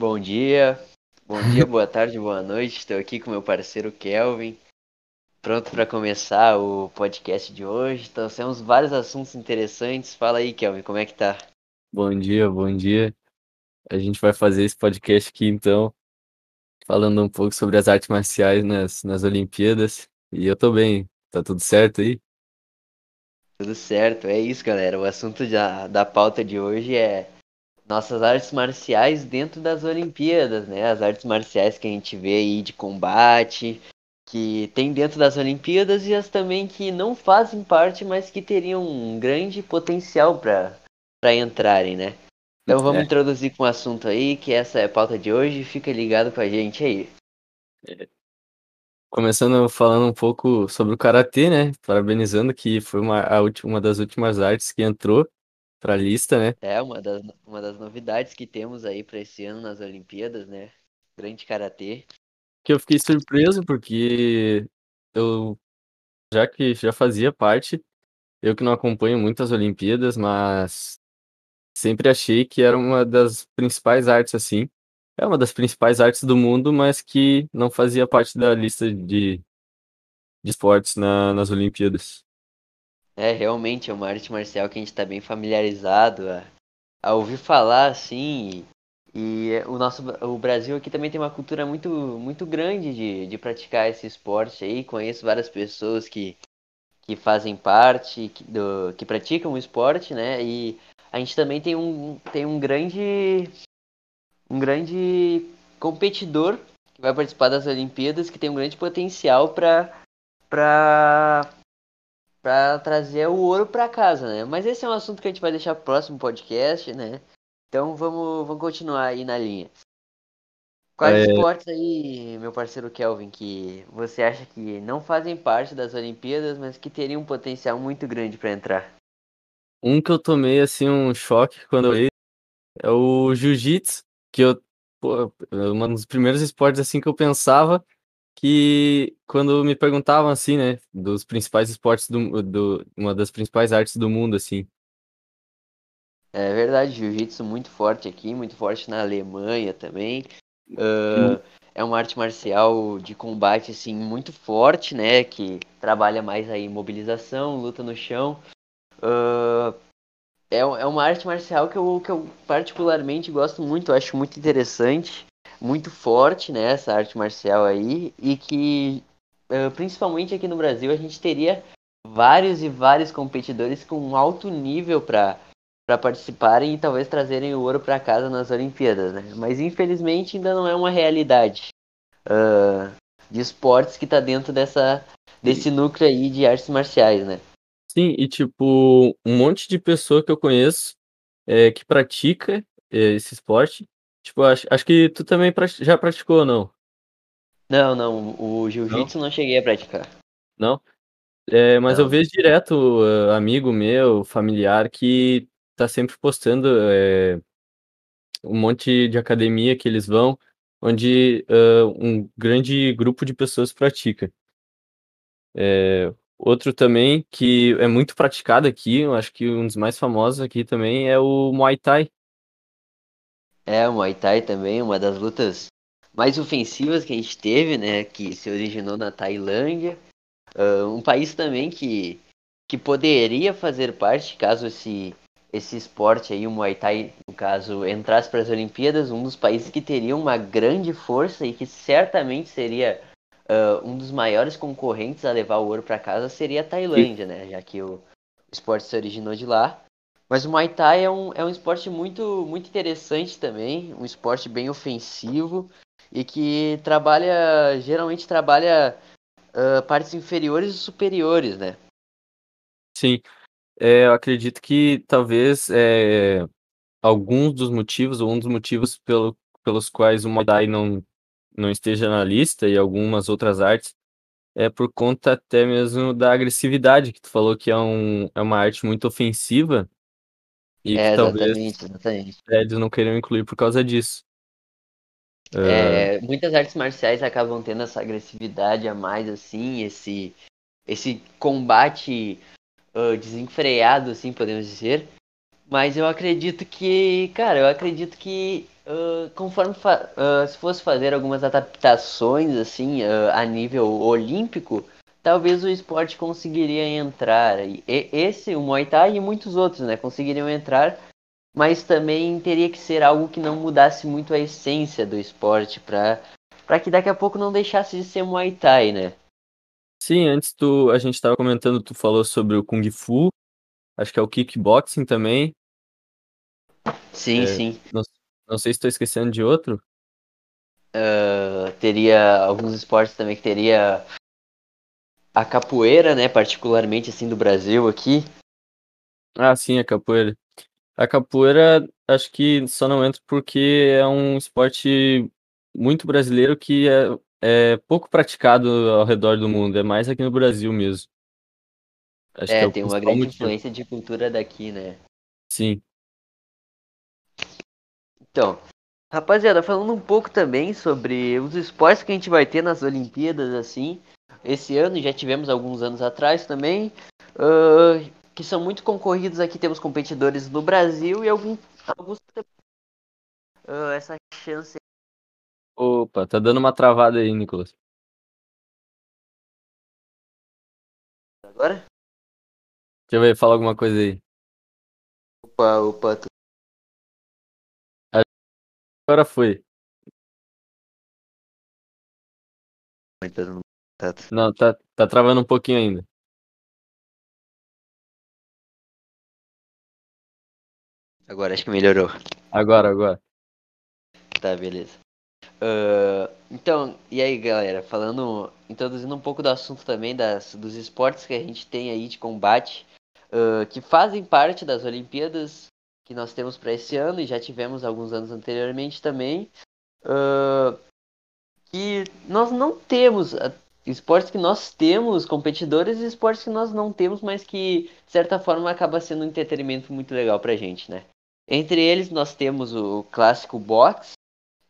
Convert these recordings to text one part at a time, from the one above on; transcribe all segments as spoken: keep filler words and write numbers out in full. Bom dia, bom dia, boa tarde, boa noite. Estou aqui com meu parceiro Kelvin, pronto para começar o podcast de hoje. Trouxemos vários assuntos interessantes. Fala aí, Kelvin, como é que tá? Bom dia, bom dia. A gente vai fazer esse podcast aqui, então, falando um pouco sobre as artes marciais nas, nas Olimpíadas. E eu tô bem, tá tudo certo aí? Tudo certo, é isso, galera. O assunto da, da pauta de hoje é nossas artes marciais dentro das Olimpíadas, né? As artes marciais que a gente vê aí de combate, que tem dentro das Olimpíadas, e as também que não fazem parte, mas que teriam um grande potencial para para entrarem, né? Então vamos é. introduzir com o assunto aí, que essa é a pauta de hoje. Fica ligado com a gente aí. Começando falando um pouco sobre o karatê, né? Parabenizando que foi uma, a última, uma das últimas artes que entrou pra lista, né? É, uma das, uma das novidades que temos aí pra esse ano nas Olimpíadas, né? Grande karatê. Que eu fiquei surpreso, porque eu, já que já fazia parte, eu que não acompanho muitas Olimpíadas, mas sempre achei que era uma das principais artes, assim. É uma das principais artes do mundo, mas que não fazia parte da lista de, de esportes na, nas Olimpíadas. É, realmente, é uma arte marcial que a gente está bem familiarizado a, a ouvir falar, assim, e, e o, nosso, o Brasil aqui também tem uma cultura muito, muito grande de, de praticar esse esporte aí. Conheço várias pessoas que, que fazem parte, que, do, que praticam o esporte, né, e a gente também tem um, tem um grande, um grande competidor que vai participar das Olimpíadas, que tem um grande potencial para para para trazer o ouro para casa, né? Mas esse é um assunto que a gente vai deixar pro próximo podcast, né? Então vamos, vamos continuar aí na linha. Quais é... esportes aí, meu parceiro Kelvin, que você acha que não fazem parte das Olimpíadas, mas que teriam um potencial muito grande para entrar? Um que eu tomei, assim, um choque quando eu li é o jiu-jitsu, que eu, pô, um dos primeiros esportes, assim, que eu pensava que quando me perguntavam, assim, né, dos principais esportes, do, do uma das principais artes do mundo, assim. É verdade, jiu-jitsu muito forte aqui, muito forte na Alemanha também. Uh, é uma arte marcial de combate, assim, muito forte, né, que trabalha mais aí mobilização, luta no chão. Uh, é, é uma arte marcial que eu, que eu particularmente gosto muito, acho muito interessante. Muito forte, né, essa arte marcial aí, e que principalmente aqui no Brasil a gente teria vários e vários competidores com alto nível para participarem e talvez trazerem o ouro para casa nas Olimpíadas, né? Mas infelizmente ainda não é uma realidade uh, de esportes que tá dentro dessa, desse núcleo aí de artes marciais, né? Sim, e tipo, um monte de pessoa que eu conheço é, que pratica é, esse esporte. Tipo, acho, acho que tu também prati- já praticou, não? Não, não. O jiu-jitsu não, não cheguei a praticar. Não? É, mas não. Eu vejo direto uh, amigo meu, familiar, que tá sempre postando uh, um monte de academia que eles vão, onde uh, um grande grupo de pessoas pratica. É, outro também que é muito praticado aqui, eu acho que um dos mais famosos aqui também é o Muay Thai. É, o Muay Thai também, uma das lutas mais ofensivas que a gente teve, né, que se originou na Tailândia, uh, um país também que, que poderia fazer parte, caso esse, esse esporte aí, o Muay Thai, no caso, entrasse para as Olimpíadas, um dos países que teria uma grande força e que certamente seria uh, um dos maiores concorrentes a levar o ouro para casa seria a Tailândia, né, já que o esporte se originou de lá. Mas o Muay Thai é um, é um esporte muito, muito interessante também, um esporte bem ofensivo e que trabalha, geralmente trabalha uh, partes inferiores e superiores, né? Sim, é, eu acredito que talvez é, alguns dos motivos, ou um dos motivos pelo, pelos quais o Muay Thai não, não esteja na lista e algumas outras artes, é por conta até mesmo da agressividade, que tu falou que é, um, é uma arte muito ofensiva. E é, que talvez exatamente, exatamente. Eles não queriam incluir por causa disso. É, uh... Muitas artes marciais acabam tendo essa agressividade a mais, assim, esse, esse combate uh, desenfreado, assim, podemos dizer. Mas eu acredito que, cara, eu acredito que ah, conforme fa- ah, se fosse fazer algumas adaptações assim ah, a nível olímpico, talvez o esporte conseguiria entrar. E e- esse, o Muay Thai e muitos outros, né, conseguiriam entrar, mas também teria que ser algo que não mudasse muito a essência do esporte para para que daqui a pouco não deixasse de ser Muay Thai, né? Sim, antes tu, a gente estava comentando, tu falou sobre o Kung Fu, acho que é o kickboxing também. Sim, É, sim. não, não sei se estou esquecendo de outro. Ah, teria alguns esportes também que teria a capoeira, né, particularmente assim do Brasil aqui. Ah, sim, a capoeira. A capoeira acho que só não entra porque é um esporte muito brasileiro que é, é pouco praticado ao redor do mundo, é mais aqui no Brasil mesmo. Acho que é É, o tem uma principal grande motivo. influência de cultura daqui, né? Sim. Então, rapaziada, falando um pouco também sobre os esportes que a gente vai ter nas Olimpíadas, assim, esse ano, já tivemos alguns anos atrás também, ah, que são muito concorridos aqui, temos competidores no Brasil e algum- alguns que têm ah, essa chance. Opa, tá dando uma travada aí, Nicolas. Agora? Deixa eu ver, fala alguma coisa aí. Opa, opa, tu- Agora foi. entrando no contato. Não, tá, tá travando um pouquinho ainda. Agora acho que melhorou. Agora, agora. Tá, beleza. Ah, então, e aí, galera, falando, introduzindo um pouco do assunto também das, dos esportes que a gente tem aí de combate, ah, que fazem parte das Olimpíadas que nós temos para esse ano e já tivemos alguns anos anteriormente também, ah, que nós não temos, ah, esportes que nós temos competidores e esportes que nós não temos, mas que, de certa forma, acaba sendo um entretenimento muito legal pra gente, né? Entre eles, nós temos o clássico boxe.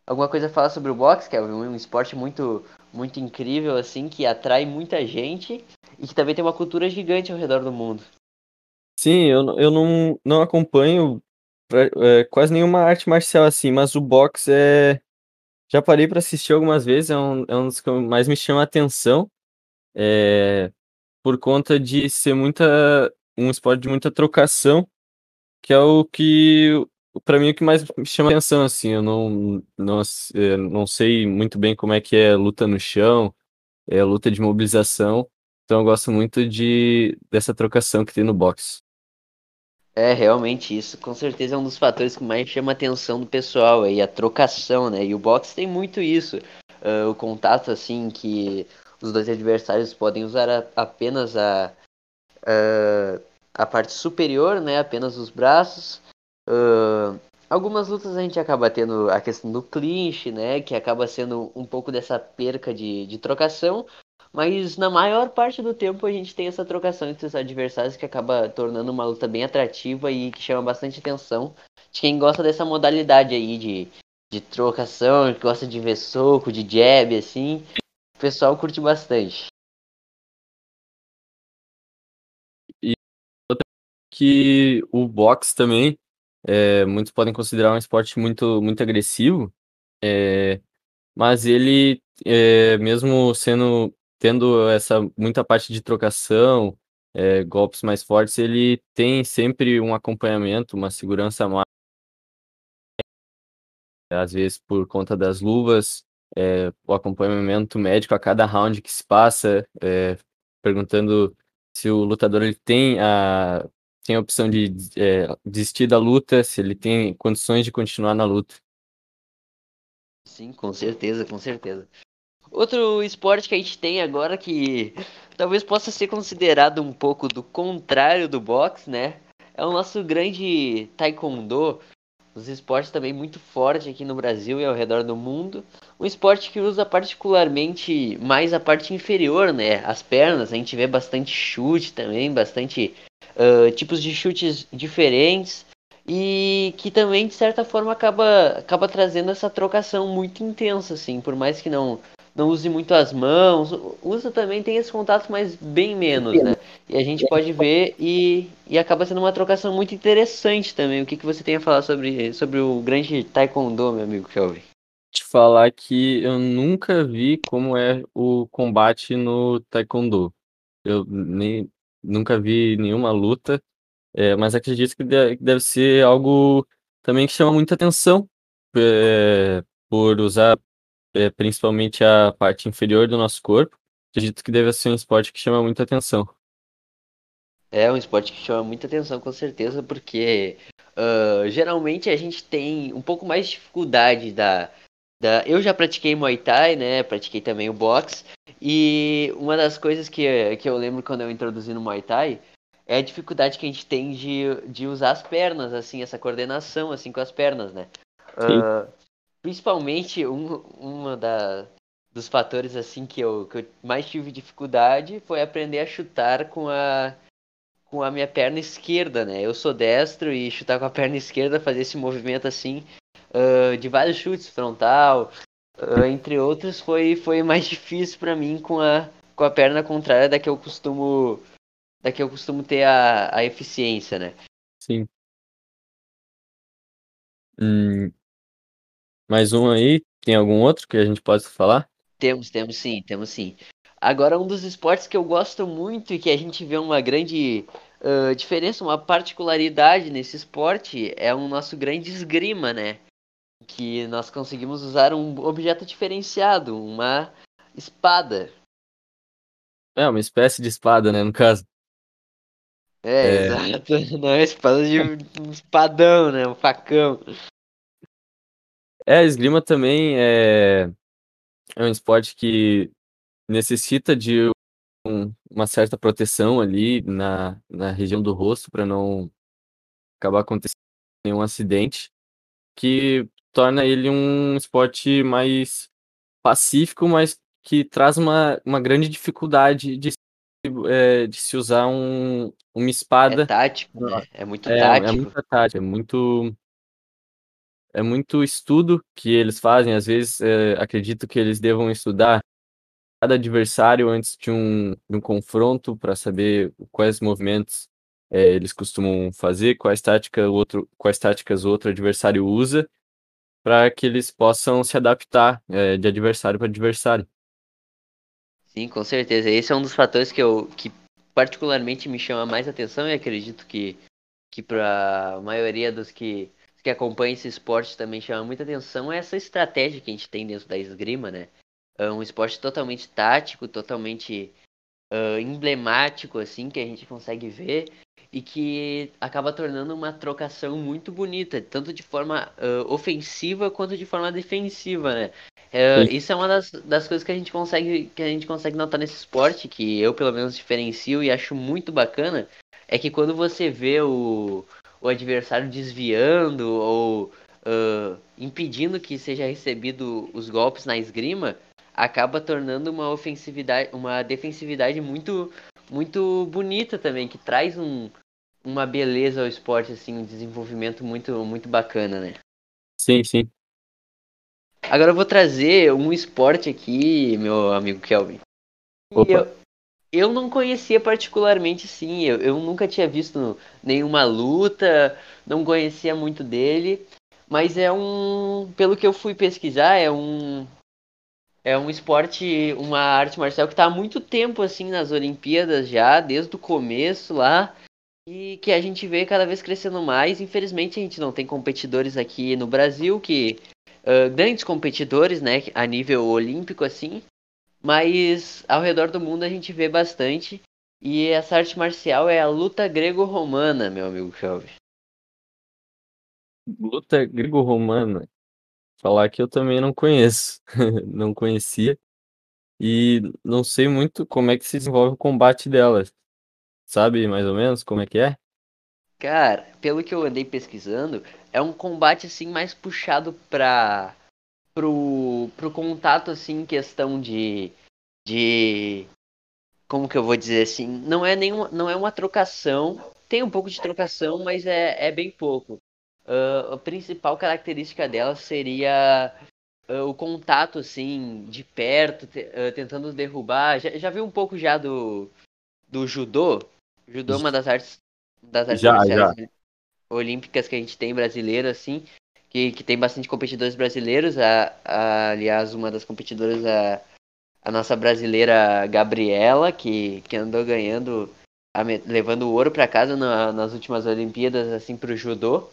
Alguma coisa a falar sobre o boxe, que é um um esporte muito, muito incrível, assim, que atrai muita gente e que também tem uma cultura gigante ao redor do mundo. Sim, eu, n- eu não, não acompanho pra- é, quase nenhuma arte marcial assim, mas o boxe é. Já parei pra assistir algumas vezes, é um, é um dos que eu- mais me chama a atenção, é, por conta de ser muita, um esporte de muita trocação, que é o que, pra mim, o que mais me chama a atenção, assim. Eu não, não, ass- é, não sei muito bem como é que é luta no chão, é luta de mobilização, então eu gosto muito de, dessa trocação que tem no boxe. É realmente isso, com certeza é um dos fatores que mais chama a atenção do pessoal aí, a trocação, né? E o boxe tem muito isso, ah, o contato assim que os dois adversários podem usar a- apenas a, ah, a parte superior, né? Apenas os braços. Ah, algumas lutas a gente acaba tendo a questão do clinch, né? Que acaba sendo um pouco dessa perca de, de trocação. Mas na maior parte do tempo a gente tem essa trocação entre os adversários que acaba tornando uma luta bem atrativa e que chama bastante atenção de quem gosta dessa modalidade aí de, de trocação, que gosta de ver soco, de jab, assim. O pessoal curte bastante. E que o boxe também, é, muitos podem considerar um esporte muito, muito agressivo, é, mas ele, é, mesmo sendo, tendo essa muita parte de trocação, é, golpes mais fortes, ele tem sempre um acompanhamento, uma segurança a mais, às vezes por conta das luvas, é, o acompanhamento médico a cada round que se passa, é, perguntando se o lutador ele tem a, tem a opção de é, desistir da luta, se ele tem condições de continuar na luta. Sim, com certeza, com certeza. Outro esporte que a gente tem agora que talvez possa ser considerado um pouco do contrário do boxe, né? É o nosso grande taekwondo, os esportes também muito forte aqui no Brasil e ao redor do mundo. Um esporte que usa particularmente mais a parte inferior, né? As pernas, a gente vê bastante chute também, bastante ah, tipos de chutes diferentes. E que também, de certa forma, acaba, acaba trazendo essa trocação muito intensa, assim. Por mais que não, não use muito as mãos, usa também, tem esse contato, mas bem menos, né? E a gente pode ver e, e acaba sendo uma trocação muito interessante também. O que, que você tem a falar sobre, sobre o grande taekwondo, meu amigo Kelvin? Te falar que eu nunca vi como é o combate no taekwondo. Eu nem, nunca vi nenhuma luta, é, mas acredito que deve ser algo também que chama muita atenção, é, por usar... É, principalmente a parte inferior do nosso corpo. Acredito que deve ser um esporte que chama muita atenção. É um esporte que chama muita atenção, com certeza, porque uh, geralmente a gente tem um pouco mais de dificuldade da, da... Eu já pratiquei Muay Thai, né? Pratiquei também o boxe. E uma das coisas que, que eu lembro quando eu introduzi no Muay Thai é a dificuldade que a gente tem de, de usar as pernas, assim, essa coordenação assim, com as pernas, né? Sim. Uh, Principalmente um uma da, dos fatores assim que eu, que eu mais tive dificuldade foi aprender a chutar com a, com a minha perna esquerda, né? Eu sou destro e chutar com a perna esquerda, fazer esse movimento assim, uh, de vários chutes, frontal, uh, entre outros, foi, foi mais difícil para mim com a, com a perna contrária da que eu costumo, da que eu costumo ter a, a eficiência, né? Sim. Hum... Mais um aí, tem algum outro que a gente possa falar? Temos, temos sim, temos sim. Agora, um dos esportes que eu gosto muito e que a gente vê uma grande uh, diferença, uma particularidade nesse esporte é o nosso grande esgrima, né? Que nós conseguimos usar um objeto diferenciado, uma espada. É, uma espécie de espada, né, no caso. É, é... exato. Não é espada de um espadão, né, um facão. É, a esgrima também é, é um esporte que necessita de um, uma certa proteção ali na, na região do rosto para não acabar acontecendo nenhum acidente, que torna ele um esporte mais pacífico, mas que traz uma, uma grande dificuldade de, é, de se usar um, uma espada. É tático, né? É muito é, tático. É muito tático, é muito... É muito estudo que eles fazem, às vezes é, acredito que eles devam estudar cada adversário antes de um, de um confronto para saber quais movimentos é, eles costumam fazer, quais, tática outro, quais táticas o outro adversário usa, para que eles possam se adaptar é, de adversário para adversário. Sim, com certeza. Esse é um dos fatores que, eu, que particularmente me chama mais atenção e acredito que, que para a maioria dos que... que acompanha esse esporte também chama muita atenção é essa estratégia que a gente tem dentro da esgrima, né? É um esporte totalmente tático, totalmente uh, emblemático, assim, que a gente consegue ver e que acaba tornando uma trocação muito bonita, tanto de forma uh, ofensiva quanto de forma defensiva, né? Uh, isso é uma das, das coisas que a gente consegue, que a gente consegue notar nesse esporte, que eu pelo menos diferencio e acho muito bacana, é que quando você vê o... o adversário desviando ou uh, impedindo que seja recebido os golpes na esgrima, acaba tornando uma ofensividade, uma defensividade muito, muito bonita também, que traz um, uma beleza ao esporte, assim, um desenvolvimento muito, muito bacana, né? Sim, sim. Agora eu vou trazer um esporte aqui, meu amigo Kelvin. Opa. Eu não conhecia particularmente, sim, eu, eu nunca tinha visto nenhuma luta, não conhecia muito dele, mas é um, pelo que eu fui pesquisar, é um é um esporte, uma arte marcial que está há muito tempo assim nas Olimpíadas já, desde o começo lá, e que a gente vê cada vez crescendo mais. Infelizmente a gente não tem competidores aqui no Brasil, que uh, grandes competidores, né, a nível olímpico assim, mas ao redor do mundo a gente vê bastante. E essa arte marcial é a luta grego-romana, meu amigo Chaves. Luta grego-romana? Falar que eu também não conheço. Não conhecia. E não sei muito como é que se desenvolve o combate delas. Sabe mais ou menos como é que é? Cara, pelo que eu andei pesquisando, é um combate assim mais puxado pra... Pro, pro contato, assim, em questão de, de... Como que eu vou dizer, assim? Não é, nenhum, não é uma trocação. Tem um pouco de trocação, mas é, é bem pouco. Uh, a principal característica dela seria uh, o contato, assim, de perto, te, uh, tentando derrubar. Já, já vi um pouco já do, do judô. O judô é uma das artes, das artes já, marciais já. olímpicas que a gente tem brasileiro, assim, que, que tem bastante competidores brasileiros. A, a, aliás, uma das competidoras, a, a nossa brasileira Gabriela, que, que andou ganhando, a, levando o ouro para casa na, nas últimas Olimpíadas, assim, pro judô.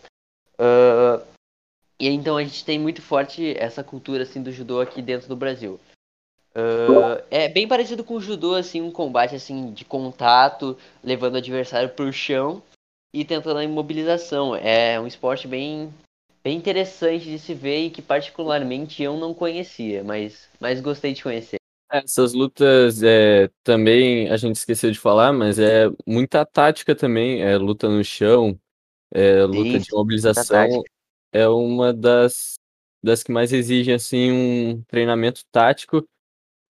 Uh, e então a gente tem muito forte essa cultura, assim, do judô aqui dentro do Brasil. Uh, é bem parecido com o judô, assim, um combate, assim, de contato, levando o adversário pro chão e tentando a imobilização. É um esporte bem, bem interessante de se ver e que particularmente eu não conhecia, mas, mas gostei de conhecer. Essas lutas é, também, a gente esqueceu de falar, mas é muita tática também, é luta no chão, é, luta Isso, de imobilização, é uma das, das que mais exige, assim, um treinamento tático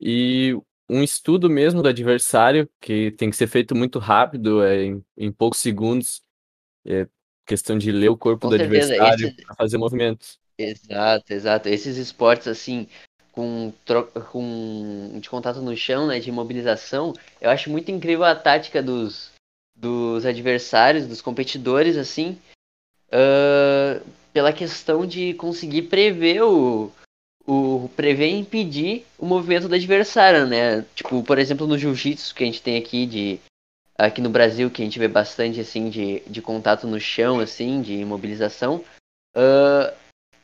e um estudo mesmo do adversário, que tem que ser feito muito rápido, é, em, em poucos segundos. É questão de ler o corpo do adversário esse... para fazer movimentos. Exato, exato. Esses esportes, assim, com, tro... com de contato no chão, né, de imobilização, eu acho muito incrível a tática dos, dos adversários, dos competidores, assim, uh, pela questão de conseguir prever o, o prever e impedir o movimento do adversário, né? Tipo, por exemplo, no jiu-jitsu que a gente tem aqui de Aqui no Brasil, que a gente vê bastante, assim, de, de contato no chão, assim, de imobilização, uh,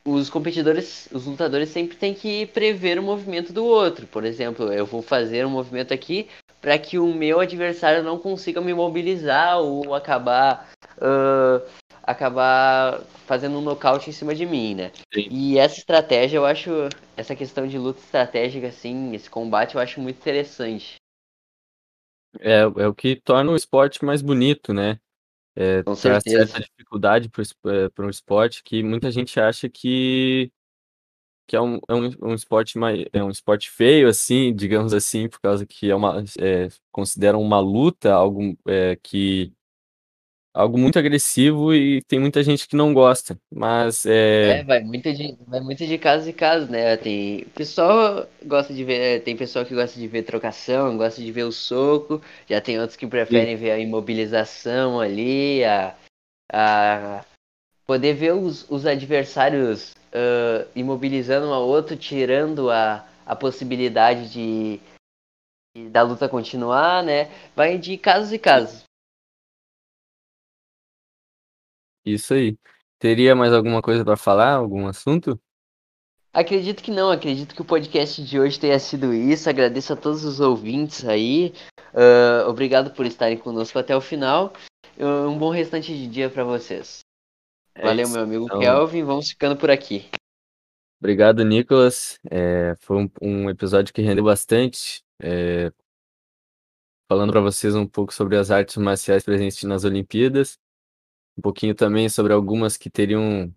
os competidores, os lutadores sempre têm que prever o movimento do outro. Por exemplo, eu vou fazer um movimento aqui para que o meu adversário não consiga me imobilizar ou acabar, uh, acabar fazendo um nocaute em cima de mim, né? Sim. E essa estratégia, eu acho, essa questão de luta estratégica, assim, esse combate, eu acho muito interessante. É, é o que torna o esporte mais bonito, né? É, Com traz certeza. Certa dificuldade para um esporte que muita gente acha que, que é, um, é, um, um esporte mais, é um esporte feio, assim, digamos assim, por causa que é uma, é, consideram uma luta algo, é, que, algo muito agressivo e tem muita gente que não gosta. Mas é, é vai, muito de, vai muito de caso em caso, né? Tem pessoal gosta de ver, tem pessoal que gosta de ver trocação, gosta de ver o soco, já tem outros que preferem Sim. ver a imobilização ali, a, a poder ver os, os adversários uh, imobilizando um ao outro, tirando a, a possibilidade de, de da luta continuar, né? Vai de casos em casos. Isso aí. Teria mais alguma coisa para falar? Algum assunto? Acredito que não. Acredito que o podcast de hoje tenha sido isso. Agradeço a todos os ouvintes aí. Uh, obrigado por estarem conosco até o final. Um bom restante de dia para vocês. É Valeu, isso, meu amigo então. Kelvin. Vamos ficando por aqui. Obrigado, Nicolas. É, foi um, um episódio que rendeu bastante. É, falando para vocês um pouco sobre as artes marciais presentes nas Olimpíadas. Um pouquinho também sobre algumas que teriam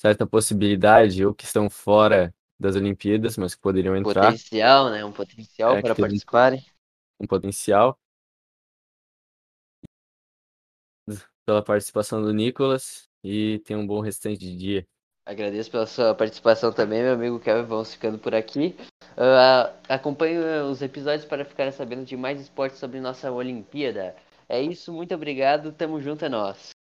certa possibilidade ou que estão fora das Olimpíadas, mas que poderiam entrar. Potencial, né? Um potencial é, para participarem. Um potencial. Pela participação do Nicolas e tenha um bom restante de dia. Agradeço pela sua participação também, meu amigo Kelvin. Vamos ficando por aqui. Uh, acompanhe os episódios para ficar sabendo de mais esportes sobre nossa Olimpíada. É isso, muito obrigado, tamo junto, é nós.